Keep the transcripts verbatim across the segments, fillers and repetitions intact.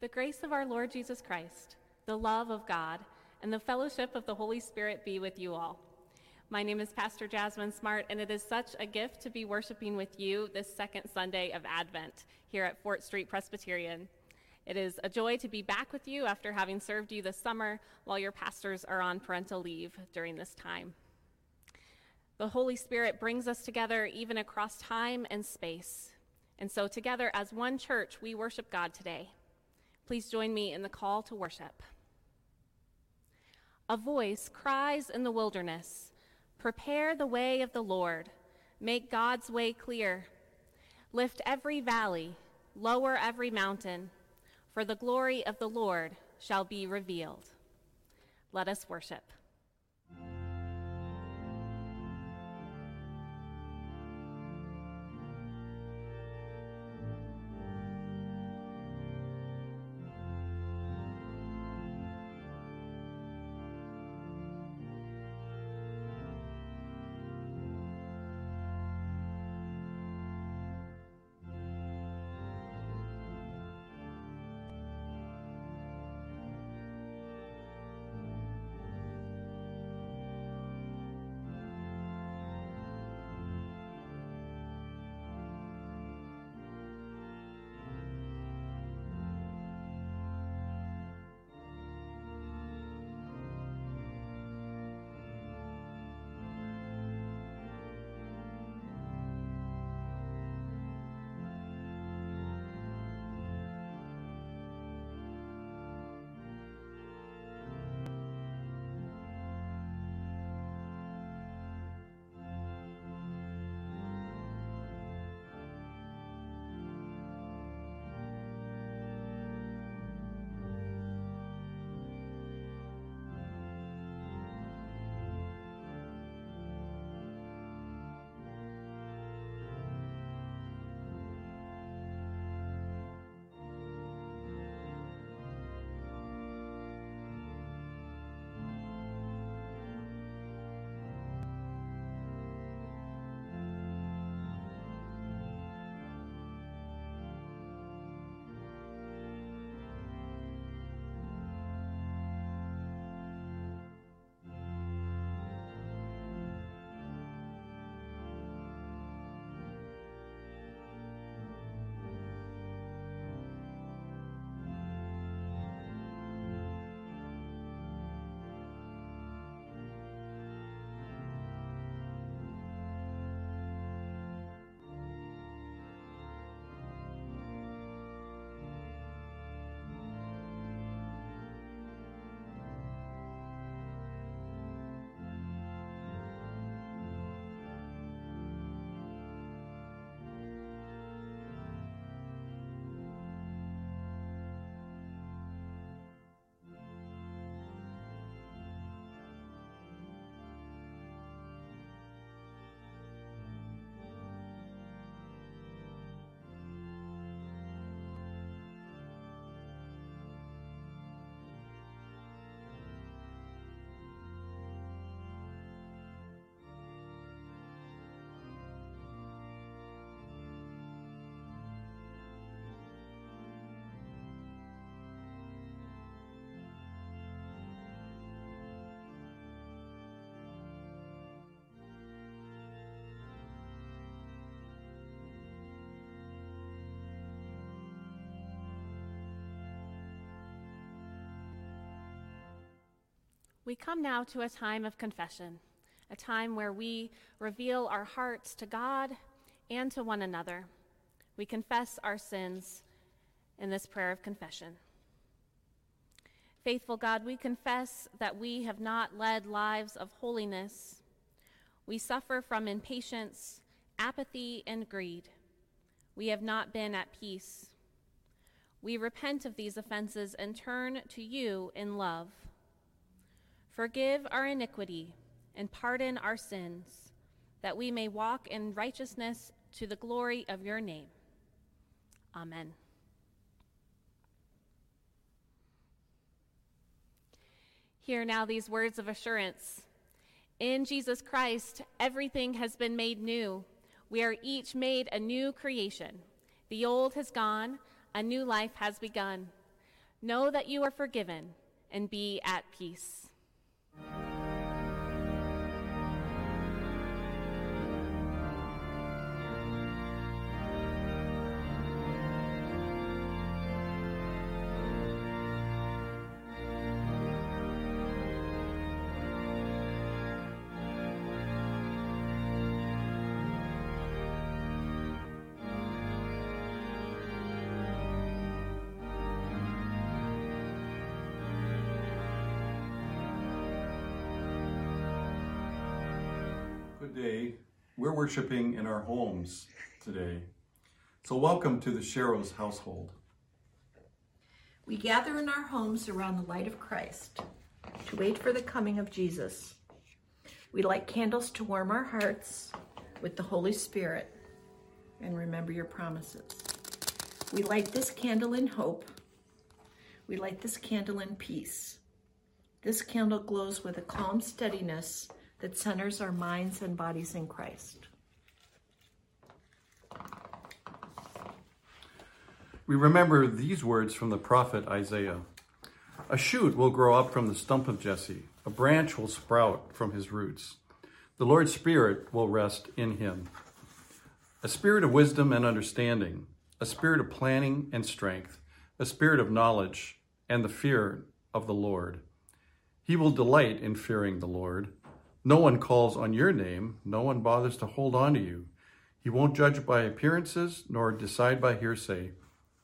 The grace of our Lord Jesus Christ, the love of God, and the fellowship of the Holy Spirit be with you all. My name is Pastor Jasmine Smart, and it is such a gift to be worshiping with you this second Sunday of Advent here at Fort Street Presbyterian. It is a joy to be back with you after having served you this summer while your pastors are on parental leave during this time. The Holy Spirit brings us together even across time and space. And so together as one church, we worship God today. Please join me in the call to worship. A voice cries in the wilderness, "Prepare the way of the Lord. Make God's way clear. Lift every valley, lower every mountain, for the glory of the Lord shall be revealed." Let us worship. We come now to a time of confession, a time where we reveal our hearts to God and to one another. We confess our sins in this prayer of confession. Faithful God, we confess that we have not led lives of holiness. We suffer from impatience, apathy, and greed. We have not been at peace. We repent of these offenses and turn to you in love. Forgive our iniquity and pardon our sins, that we may walk in righteousness to the glory of your name. Amen. Hear now these words of assurance. In Jesus Christ, everything has been made new. We are each made a new creation. The old has gone, a new life has begun. Know that you are forgiven and be at peace. Today, we're worshiping in our homes today. So welcome to the Sharrows household. We gather in our homes around the light of Christ to wait for the coming of Jesus. We light candles to warm our hearts with the Holy Spirit and remember your promises. We light this candle in hope. We light this candle in peace. This candle glows with a calm steadiness that centers our minds and bodies in Christ. We remember these words from the prophet Isaiah. A shoot will grow up from the stump of Jesse. A branch will sprout from his roots. The Lord's Spirit will rest in him. A spirit of wisdom and understanding. A spirit of planning and strength. A spirit of knowledge and the fear of the Lord. He will delight in fearing the Lord. No one calls on your name. No one bothers to hold on to you. He won't judge by appearances, nor decide by hearsay.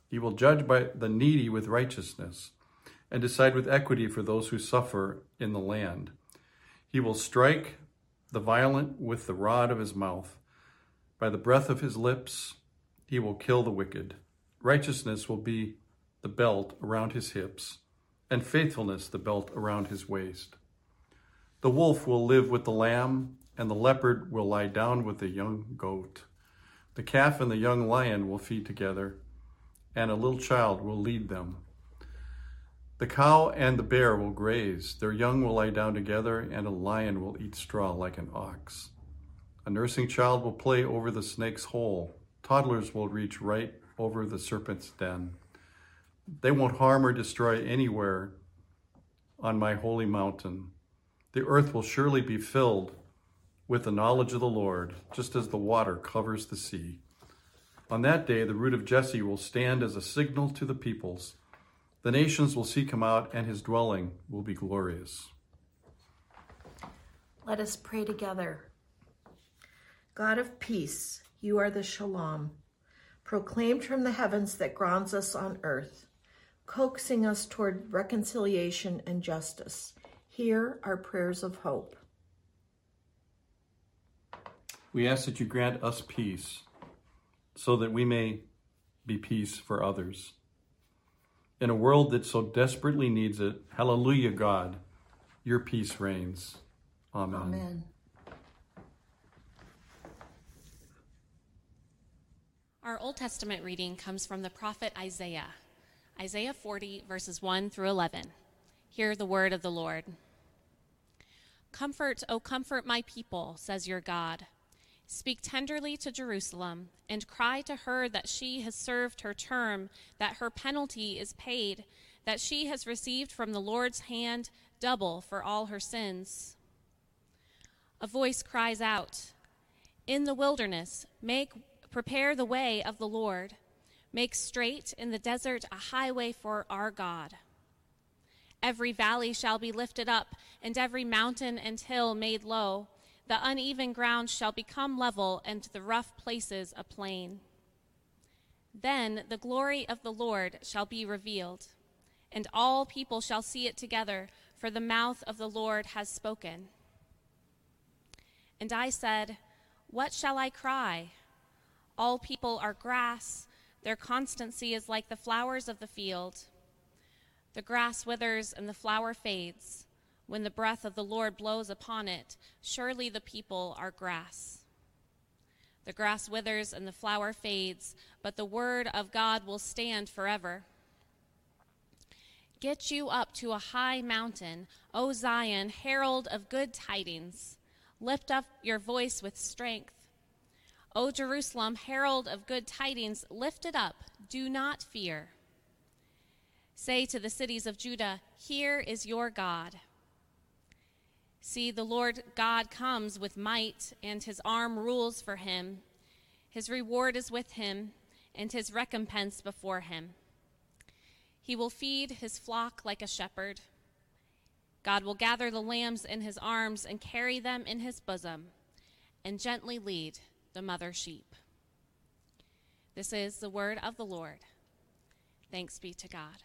He will judge by the needy with righteousness, and decide with equity for those who suffer in the land. He will strike the violent with the rod of his mouth. By the breath of his lips, he will kill the wicked. Righteousness will be the belt around his hips, and faithfulness the belt around his waist. The wolf will live with the lamb, and the leopard will lie down with the young goat. The calf and the young lion will feed together, and a little child will lead them. The cow and the bear will graze. Their young will lie down together, and a lion will eat straw like an ox. A nursing child will play over the snake's hole. Toddlers will reach right over the serpent's den. They won't harm or destroy anywhere on my holy mountain. The earth will surely be filled with the knowledge of the Lord, just as the water covers the sea. On that day, the root of Jesse will stand as a signal to the peoples. The nations will seek him out, and his dwelling will be glorious. Let us pray together. God of peace, you are the shalom, proclaimed from the heavens that grounds us on earth, coaxing us toward reconciliation and justice. Hear our prayers of hope. We ask that you grant us peace so that we may be peace for others. In a world that so desperately needs it, hallelujah, God, your peace reigns. Amen. Amen. Our Old Testament reading comes from the prophet Isaiah, Isaiah forty, verses one through eleven. Hear the word of the Lord. Comfort, O comfort my people, says your God. Speak tenderly to Jerusalem and cry to her that she has served her term, that her penalty is paid, that she has received from the Lord's hand double for all her sins. A voice cries out, in the wilderness, make prepare the way of the Lord. Make straight in the desert a highway for our God. Every valley shall be lifted up, and every mountain and hill made low. The uneven ground shall become level, and the rough places a plain. Then the glory of the Lord shall be revealed, and all people shall see it together, for the mouth of the Lord has spoken. And I said, what shall I cry? All people are grass, their constancy is like the flowers of the field. The grass withers and the flower fades. When the breath of the Lord blows upon it, surely the people are grass. The grass withers and the flower fades, but the word of God will stand forever. Get you up to a high mountain, O Zion, herald of good tidings. Lift up your voice with strength. O Jerusalem, herald of good tidings, lift it up, do not fear. Say to the cities of Judah, here is your God. See, the Lord God comes with might, and his arm rules for him. His reward is with him, and his recompense before him. He will feed his flock like a shepherd. God will gather the lambs in his arms and carry them in his bosom, and gently lead the mother sheep. This is the word of the Lord. Thanks be to God.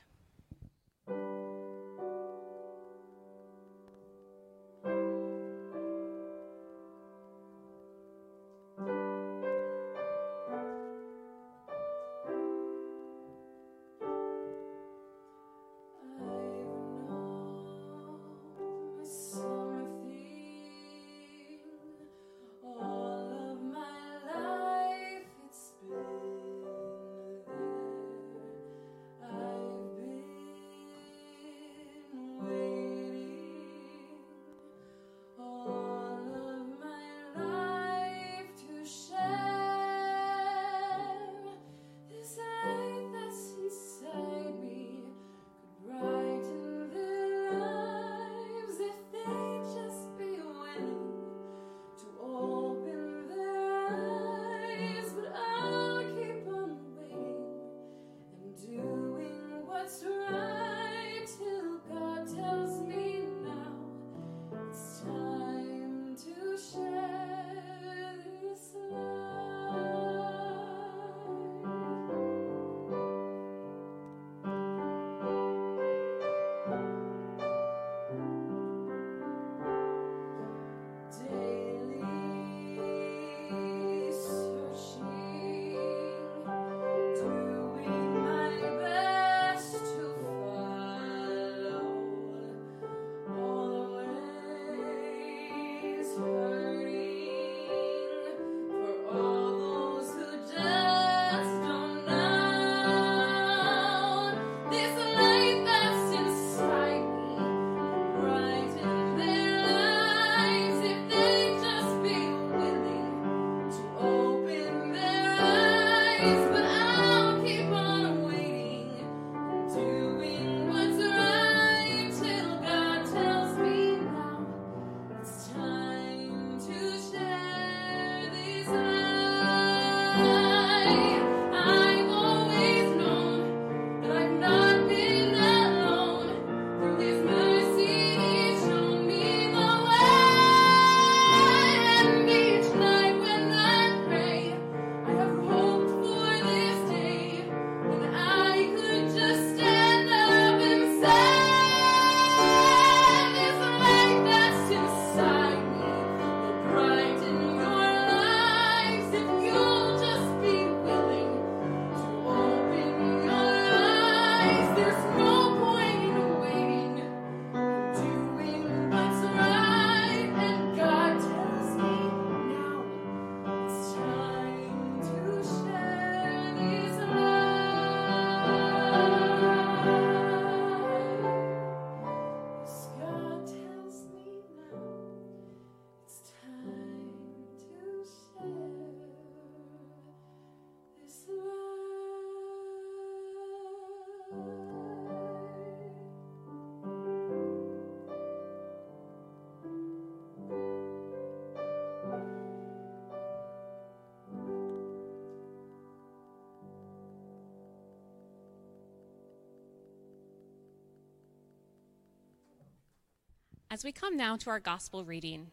As we come now to our gospel reading,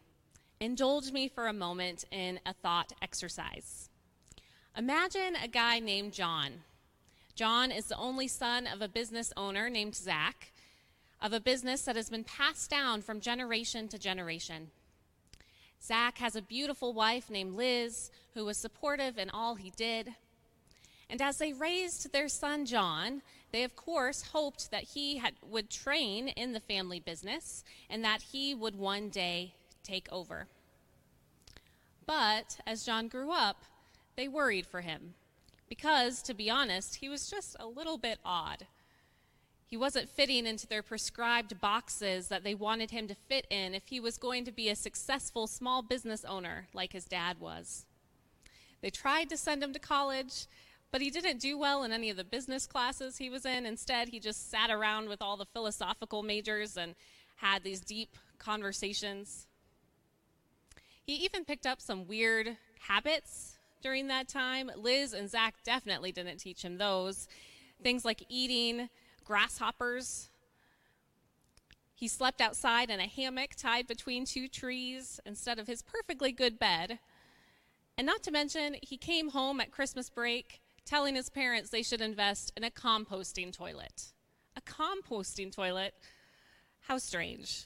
indulge me for a moment in a thought exercise. Imagine a guy named John. John is the only son of a business owner named Zach, of a business that has been passed down from generation to generation. Zach has a beautiful wife named Liz, who was supportive in all he did. And as they raised their son John, they of course hoped that he had, would train in the family business and that he would one day take over. But as John grew up, they worried for him because, to be honest, he was just a little bit odd. He wasn't fitting into their prescribed boxes that they wanted him to fit in if he was going to be a successful small business owner like his dad was. They tried to send him to college, But he didn't do well in any of the business classes he was in. Instead, he just sat around with all the philosophical majors and had these deep conversations. He even picked up some weird habits during that time. Liz and Zach definitely didn't teach him those. Things like eating grasshoppers. He slept outside in a hammock tied between two trees instead of his perfectly good bed. And not to mention, he came home at Christmas break telling his parents they should invest in a composting toilet. A composting toilet? How strange.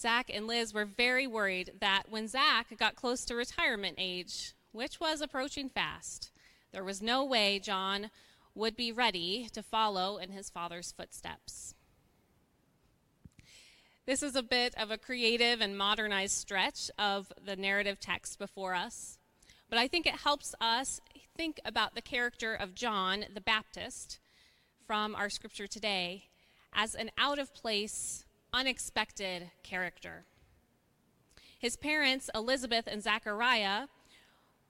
Zach and Liz were very worried that when Zach got close to retirement age, which was approaching fast, there was no way John would be ready to follow in his father's footsteps. This is a bit of a creative and modernized stretch of the narrative text before us, but I think it helps us think about the character of John the Baptist from our scripture today as an out-of-place, unexpected character. His parents, Elizabeth and Zachariah,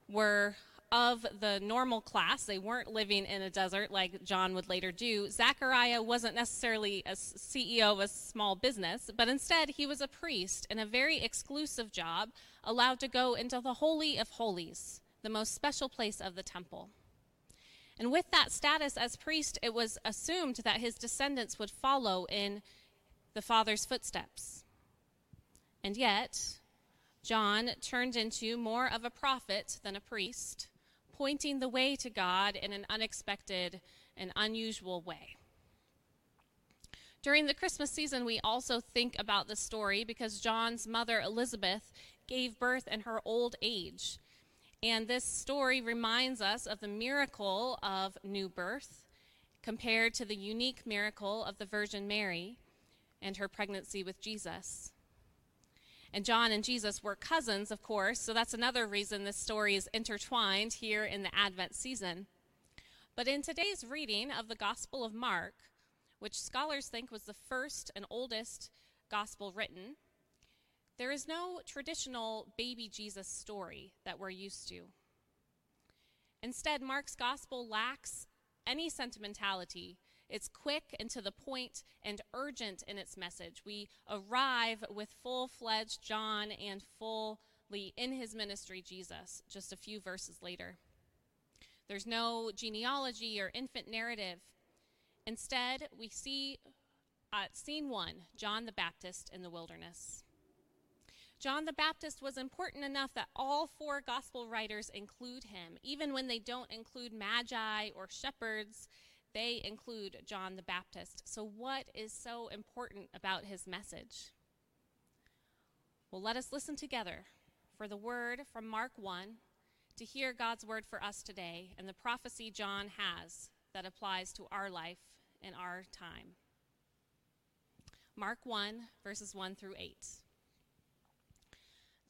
were of the normal class. They weren't living in a desert like John would later do. Zachariah wasn't necessarily a C E O of a small business, but instead he was a priest in a very exclusive job, allowed to go into the Holy of Holies, the most special place of the temple. And with that status as priest, it was assumed that his descendants would follow in the father's footsteps. And yet, John turned into more of a prophet than a priest, pointing the way to God in an unexpected and unusual way. During the Christmas season, we also think about the story because John's mother, Elizabeth, gave birth in her old age. And this story reminds us of the miracle of new birth compared to the unique miracle of the Virgin Mary and her pregnancy with Jesus. And John and Jesus were cousins, of course, so that's another reason this story is intertwined here in the Advent season. But in today's reading of the Gospel of Mark, which scholars think was the first and oldest gospel written, there is no traditional baby Jesus story that we're used to. Instead, Mark's gospel lacks any sentimentality. It's quick and to the point and urgent in its message. We arrive with full-fledged John and fully in his ministry Jesus just a few verses later. There's no genealogy or infant narrative. Instead, we see uh, scene one, John the Baptist in the wilderness. John the Baptist was important enough that all four gospel writers include him, even when they don't include magi or shepherds. They include John the Baptist. So what is so important about his message? Well, let us listen together for the word from Mark one to hear God's word for us today and the prophecy John has that applies to our life and our time. Mark one, verses one through eight.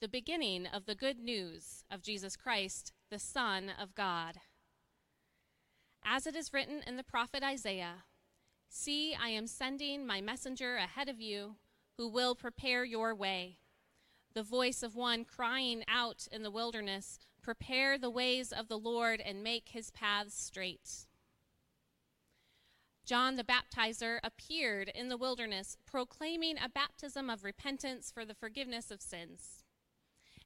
The beginning of the good news of Jesus Christ, the Son of God. As it is written in the prophet Isaiah, "See, I am sending my messenger ahead of you, who will prepare your way. The voice of one crying out in the wilderness, 'Prepare the ways of the Lord and make his paths straight.'" John the baptizer appeared in the wilderness, proclaiming a baptism of repentance for the forgiveness of sins.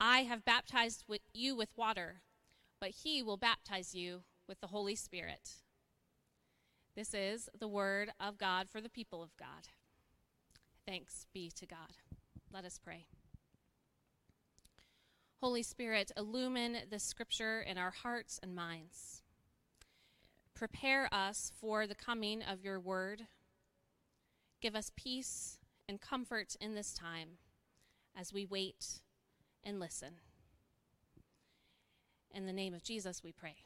I have baptized with you with water, but he will baptize you with the Holy Spirit." This is the word of God for the people of God. Thanks be to God. Let us pray. Holy Spirit, illumine the scripture in our hearts and minds. Prepare us for the coming of your word. Give us peace and comfort in this time as we wait and listen. In the name of Jesus we pray.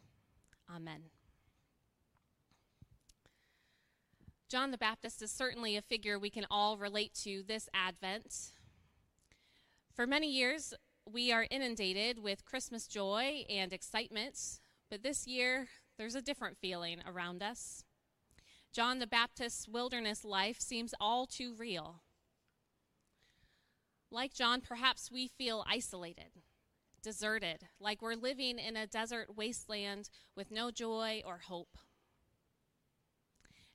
Amen. John the Baptist is certainly a figure we can all relate to this Advent. For many years, we are inundated with Christmas joy and excitement, but this year, there's a different feeling around us. John the Baptist's wilderness life seems all too real. Like John, perhaps we feel isolated, deserted, like we're living in a desert wasteland with no joy or hope.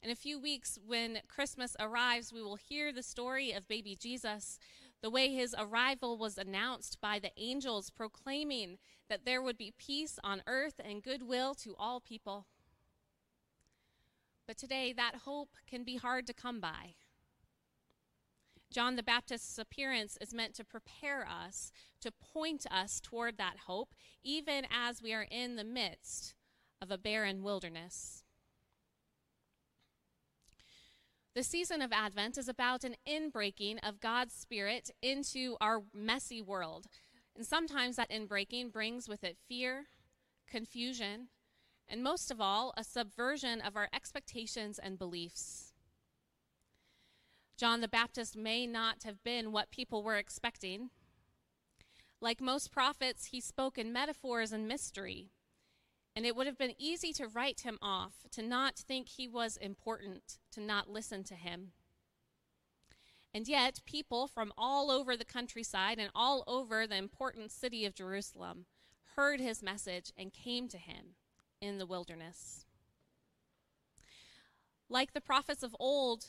In a few weeks, when Christmas arrives, we will hear the story of baby Jesus, the way his arrival was announced by the angels, proclaiming that there would be peace on earth and goodwill to all people. But today, that hope can be hard to come by. John the Baptist's appearance is meant to prepare us, to point us toward that hope, even as we are in the midst of a barren wilderness. The season of Advent is about an inbreaking of God's Spirit into our messy world. And sometimes that inbreaking brings with it fear, confusion, and most of all, a subversion of our expectations and beliefs. John the Baptist may not have been what people were expecting. Like most prophets, he spoke in metaphors and mystery, and it would have been easy to write him off, to not think he was important, to not listen to him. And yet, people from all over the countryside and all over the important city of Jerusalem heard his message and came to him in the wilderness. Like the prophets of old,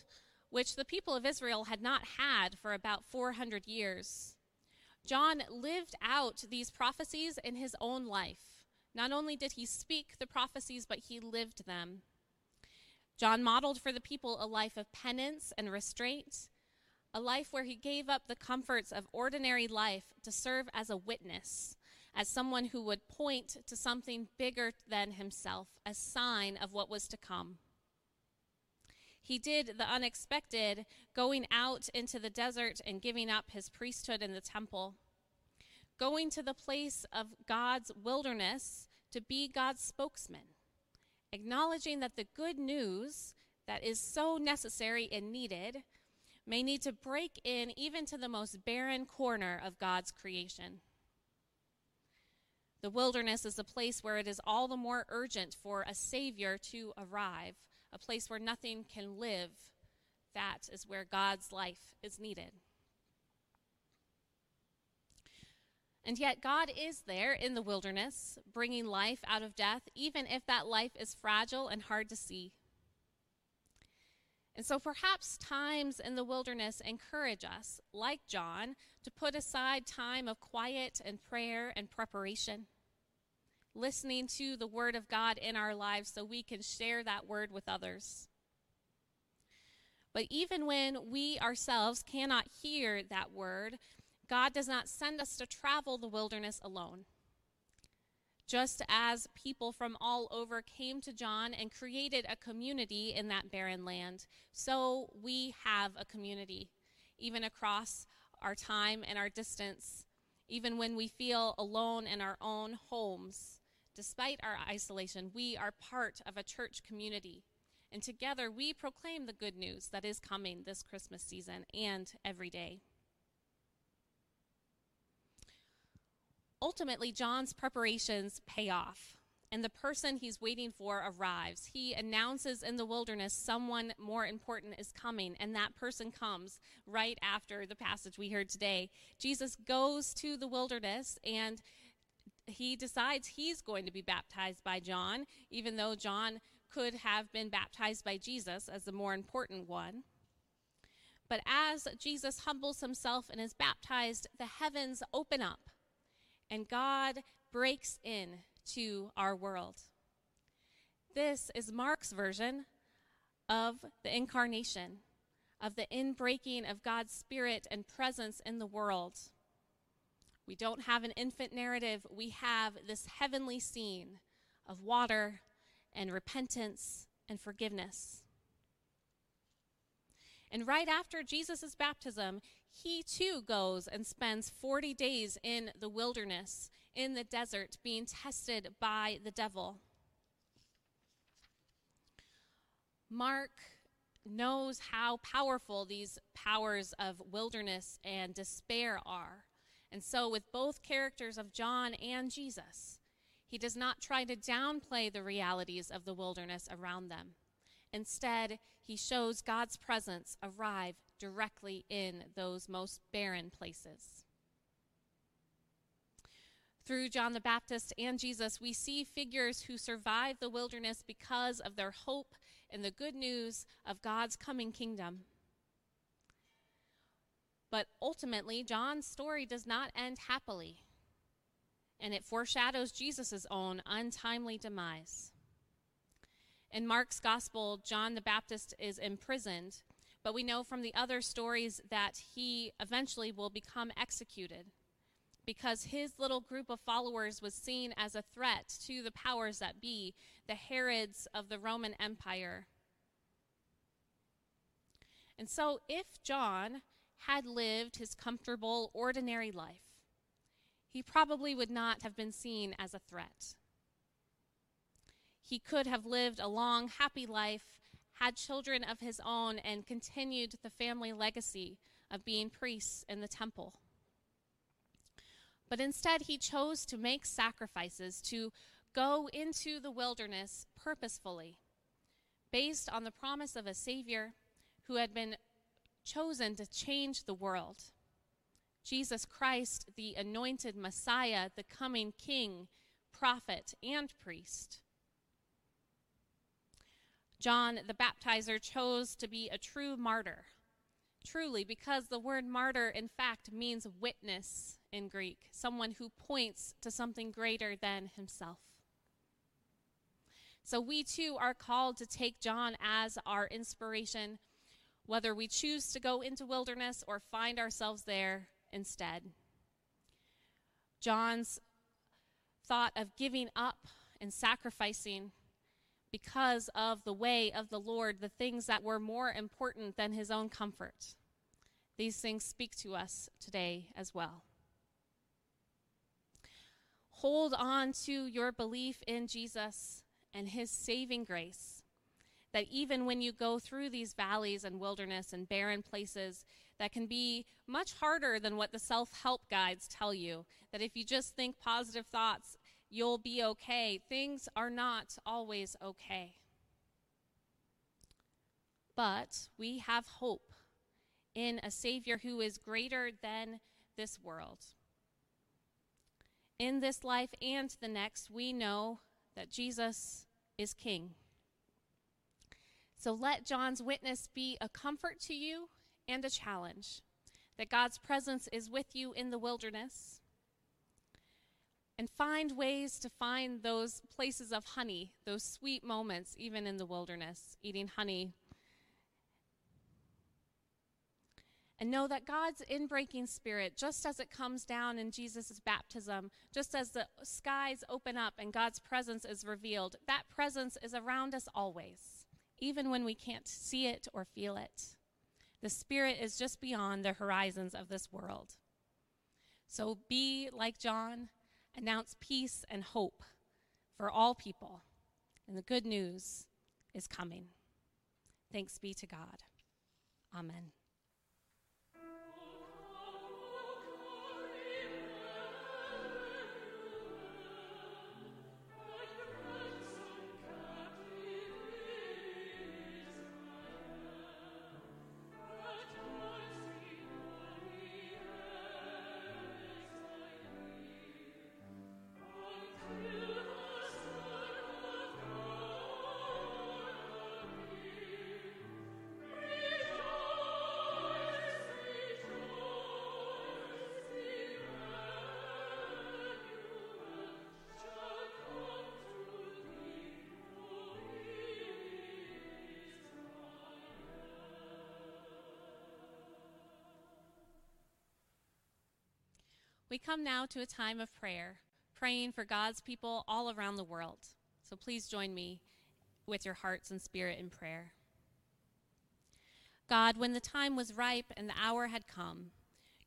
which the people of Israel had not had for about four hundred years, John lived out these prophecies in his own life. Not only did he speak the prophecies, but he lived them. John modeled for the people a life of penance and restraint, a life where he gave up the comforts of ordinary life to serve as a witness, as someone who would point to something bigger than himself, a sign of what was to come. He did the unexpected, going out into the desert and giving up his priesthood in the temple. Going to the place of God's wilderness to be God's spokesman, acknowledging that the good news that is so necessary and needed may need to break in even to the most barren corner of God's creation. The wilderness is a place where it is all the more urgent for a Savior to arrive, a place where nothing can live. That is where God's life is needed. And yet God is there in the wilderness, bringing life out of death, even if that life is fragile and hard to see. And so perhaps times in the wilderness encourage us, like John, to put aside time of quiet and prayer and preparation, listening to the word of God in our lives so we can share that word with others. But even when we ourselves cannot hear that word, God does not send us to travel the wilderness alone. Just as people from all over came to John and created a community in that barren land, so we have a community, even across our time and our distance, even when we feel alone in our own homes. Despite our isolation, we are part of a church community, and together we proclaim the good news that is coming this Christmas season and every day. Ultimately, John's preparations pay off, and the person he's waiting for arrives. He announces in the wilderness someone more important is coming, and that person comes right after the passage we heard today. Jesus goes to the wilderness, and he decides he's going to be baptized by John, even though John could have been baptized by Jesus as the more important one. But as Jesus humbles himself and is baptized, the heavens open up. And God breaks in to our world. This is Mark's version of the incarnation, of the inbreaking of God's Spirit and presence in the world. We don't have an infant narrative. We have this heavenly scene of water and repentance and forgiveness. And right after Jesus' baptism, he too goes and spends forty days in the wilderness, in the desert, being tested by the devil. Mark knows how powerful these powers of wilderness and despair are. And so with both characters of John and Jesus, he does not try to downplay the realities of the wilderness around them. Instead, he shows God's presence arrive directly in those most barren places. Through John the Baptist and Jesus, we see figures who survive the wilderness because of their hope and the good news of God's coming kingdom. But ultimately, John's story does not end happily, and it foreshadows Jesus' own untimely demise. In Mark's gospel, John the Baptist is imprisoned, but we know from the other stories that he eventually will become executed, because his little group of followers was seen as a threat to the powers that be, the Herods of the Roman Empire. And so if John had lived his comfortable, ordinary life, he probably would not have been seen as a threat. He could have lived a long, happy life, had children of his own, and continued the family legacy of being priests in the temple. But instead, he chose to make sacrifices, to go into the wilderness purposefully, based on the promise of a Savior who had been chosen to change the world. Jesus Christ, the anointed Messiah, the coming King, prophet, and priest. John the Baptizer chose to be a true martyr. Truly, because the word martyr, in fact, means witness in Greek, someone who points to something greater than himself. So we too are called to take John as our inspiration, whether we choose to go into wilderness or find ourselves there instead. John's thought of giving up and sacrificing because of the way of the Lord, the things that were more important than his own comfort. These things speak to us today as well. Hold on to your belief in Jesus and his saving grace, that even when you go through these valleys and wilderness and barren places that can be much harder than what the self-help guides tell you, that if you just think positive thoughts, you'll be okay. Things are not always okay. But we have hope in a Savior who is greater than this world. In this life and the next, we know that Jesus is King. So let John's witness be a comfort to you and a challenge, that God's presence is with you in the wilderness. And find ways to find those places of honey, those sweet moments, even in the wilderness, eating honey. And know that God's inbreaking spirit, just as it comes down in Jesus' baptism, just as the skies open up and God's presence is revealed, that presence is around us always, even when we can't see it or feel it. The spirit is just beyond the horizons of this world. So be like John. Announce peace and hope for all people, and the good news is coming. Thanks be to God. Amen. We come now to a time of prayer, praying for God's people all around the world. So please join me with your hearts and spirit in prayer. God, when the time was ripe and the hour had come,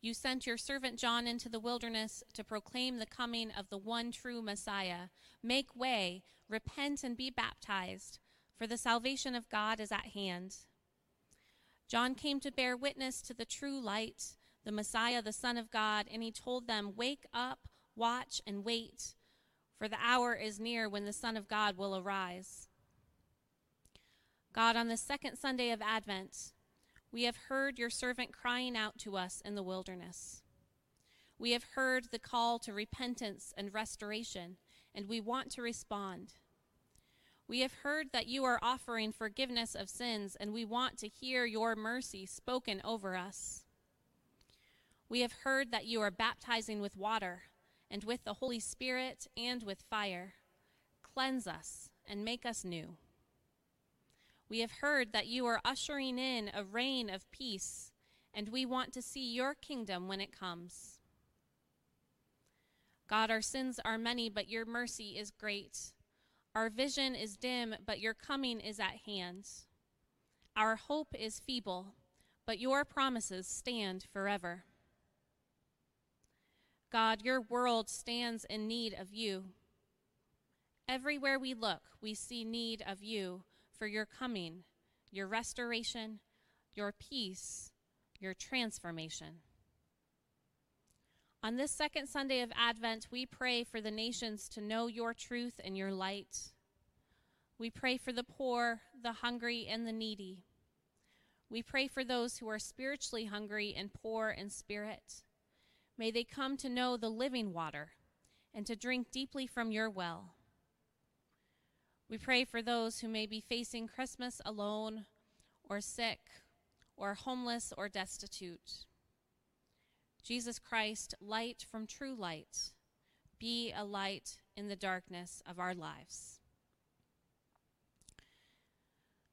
you sent your servant John into the wilderness to proclaim the coming of the one true Messiah. Make way, repent, and be baptized, for the salvation of God is at hand. John came to bear witness to the true light, the Messiah, the Son of God, and he told them, "Wake up, watch, and wait, for the hour is near when the Son of God will arise." God, on the second Sunday of Advent, we have heard your servant crying out to us in the wilderness. We have heard the call to repentance and restoration, and we want to respond. We have heard that you are offering forgiveness of sins, and we want to hear your mercy spoken over us. We have heard that you are baptizing with water and with the Holy Spirit and with fire. Cleanse us and make us new. We have heard that you are ushering in a reign of peace, and we want to see your kingdom when it comes. God, our sins are many, but your mercy is great. Our vision is dim, but your coming is at hand. Our hope is feeble, but your promises stand forever. God, your world stands in need of you. Everywhere we look, we see need of you for your coming, your restoration, your peace, your transformation. On this second Sunday of Advent, we pray for the nations to know your truth and your light. We pray for the poor, the hungry, and the needy. We pray for those who are spiritually hungry and poor in spirit. May they come to know the living water and to drink deeply from your well. We pray for those who may be facing Christmas alone or sick or homeless or destitute. Jesus Christ, light from true light, be a light in the darkness of our lives.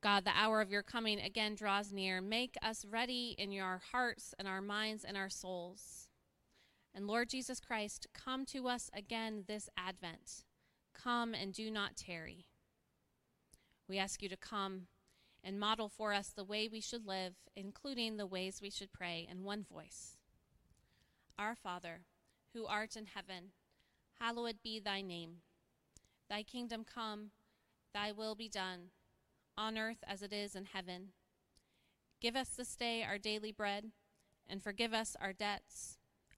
God, the hour of your coming again draws near. Make us ready in our hearts and our minds and our souls. And Lord Jesus Christ, come to us again this Advent. Come and do not tarry. We ask you to come and model for us the way we should live, including the ways we should pray in one voice. Our Father, who art in heaven, hallowed be thy name. Thy kingdom come, thy will be done, on earth as it is in heaven. Give us this day our daily bread, and forgive us our debts,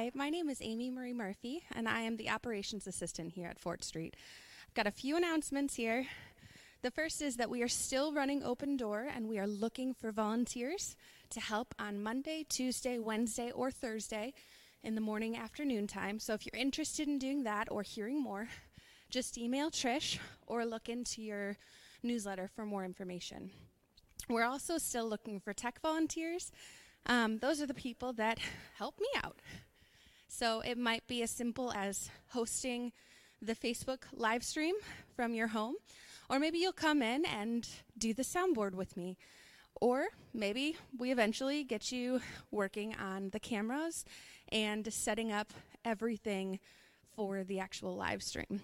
Hi, my name is Amy Marie Murphy, and I am the operations assistant here at Fort Street. I've got a few announcements here. The first is that we are still running Open Door, and we are looking for volunteers to help on Monday, Tuesday, Wednesday, or Thursday in the morning afternoon time. So if you're interested in doing that or hearing more, just email Trish or look into your newsletter for more information. We're also still looking for tech volunteers. Um, those are the people that help me out. So it might be as simple as hosting the Facebook live stream from your home, or maybe you'll come in and do the soundboard with me, or maybe we eventually get you working on the cameras and setting up everything for the actual live stream.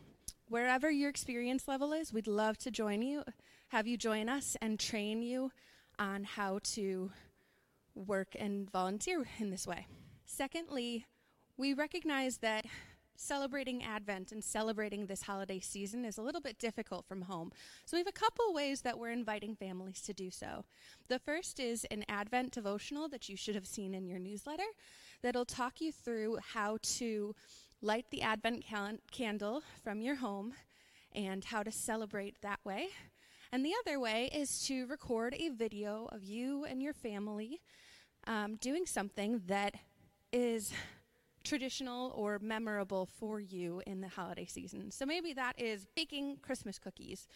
Wherever your experience level is, we'd love to join you, have you join us and train you on how to work and volunteer in this way. Secondly, we recognize that celebrating Advent and celebrating this holiday season is a little bit difficult from home. So we have a couple ways that we're inviting families to do so. The first is an Advent devotional that you should have seen in your newsletter that'll talk you through how to light the Advent cal- candle from your home and how to celebrate that way. And the other way is to record a video of you and your family um, doing something that is traditional or memorable for you in the holiday season. So maybe that is baking Christmas cookies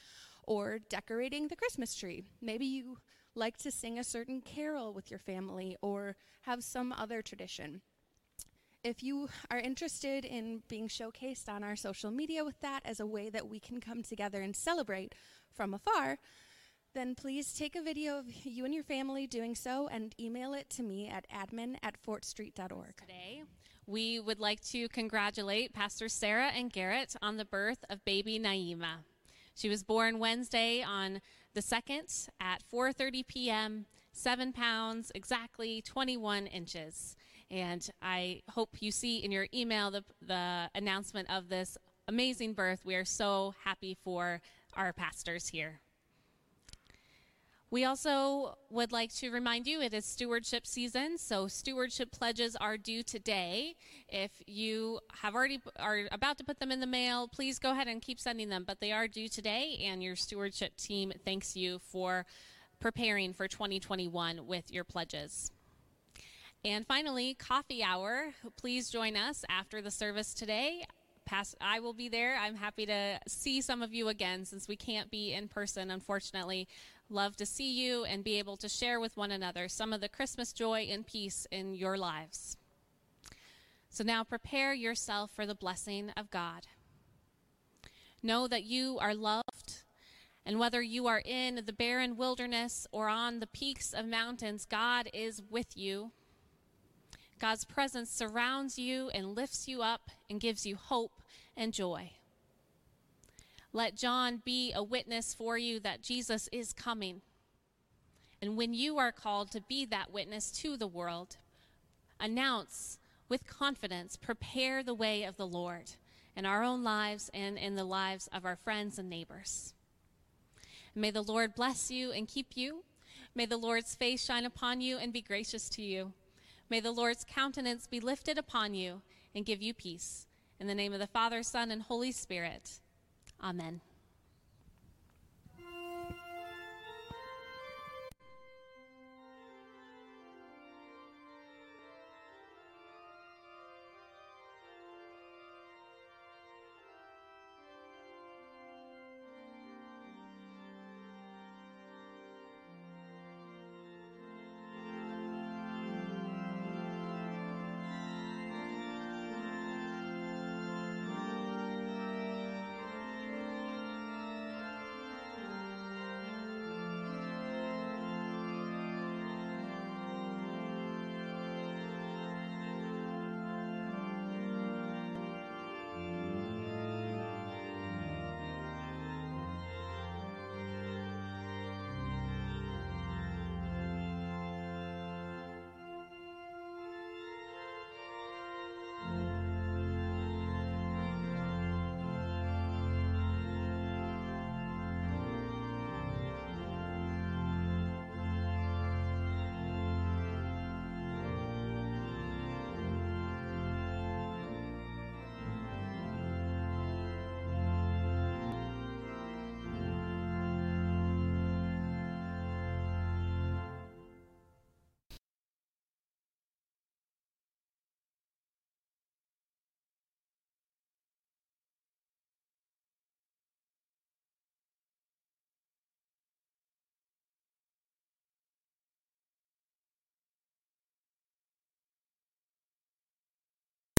or decorating the Christmas tree. Maybe you like to sing a certain carol with your family or have some other tradition. If you are interested in being showcased on our social media with that as a way that we can come together and celebrate from afar, then please take a video of you and your family doing so and email it to me at admin at fort street dot org. Today, we would like to congratulate Pastor Sarah and Garrett on the birth of baby Naima. She was born Wednesday on the second at four thirty p.m., seven pounds, exactly twenty-one inches. And I hope you see in your email the, the announcement of this amazing birth. We are so happy for our pastors here. We also would like to remind you it is stewardship season, so stewardship pledges are due today. If you have already are about to put them in the mail, please go ahead and keep sending them, but they are due today, and your stewardship team thanks you for preparing for twenty twenty-one with your pledges. And finally, coffee hour. Please join us after the service today. I will be there. I'm happy to see some of you again since we can't be in person, unfortunately. Love to see you and be able to share with one another some of the Christmas joy and peace in your lives. So now prepare yourself for the blessing of God. Know that you are loved, and whether you are in the barren wilderness or on the peaks of mountains, God is with you. God's presence surrounds you and lifts you up and gives you hope and joy. Let John be a witness for you that Jesus is coming. And when you are called to be that witness to the world, announce with confidence, prepare the way of the Lord in our own lives and in the lives of our friends and neighbors. May the Lord bless you and keep you. May the Lord's face shine upon you and be gracious to you. May the Lord's countenance be lifted upon you and give you peace. In the name of the Father, Son, and Holy Spirit. Amen.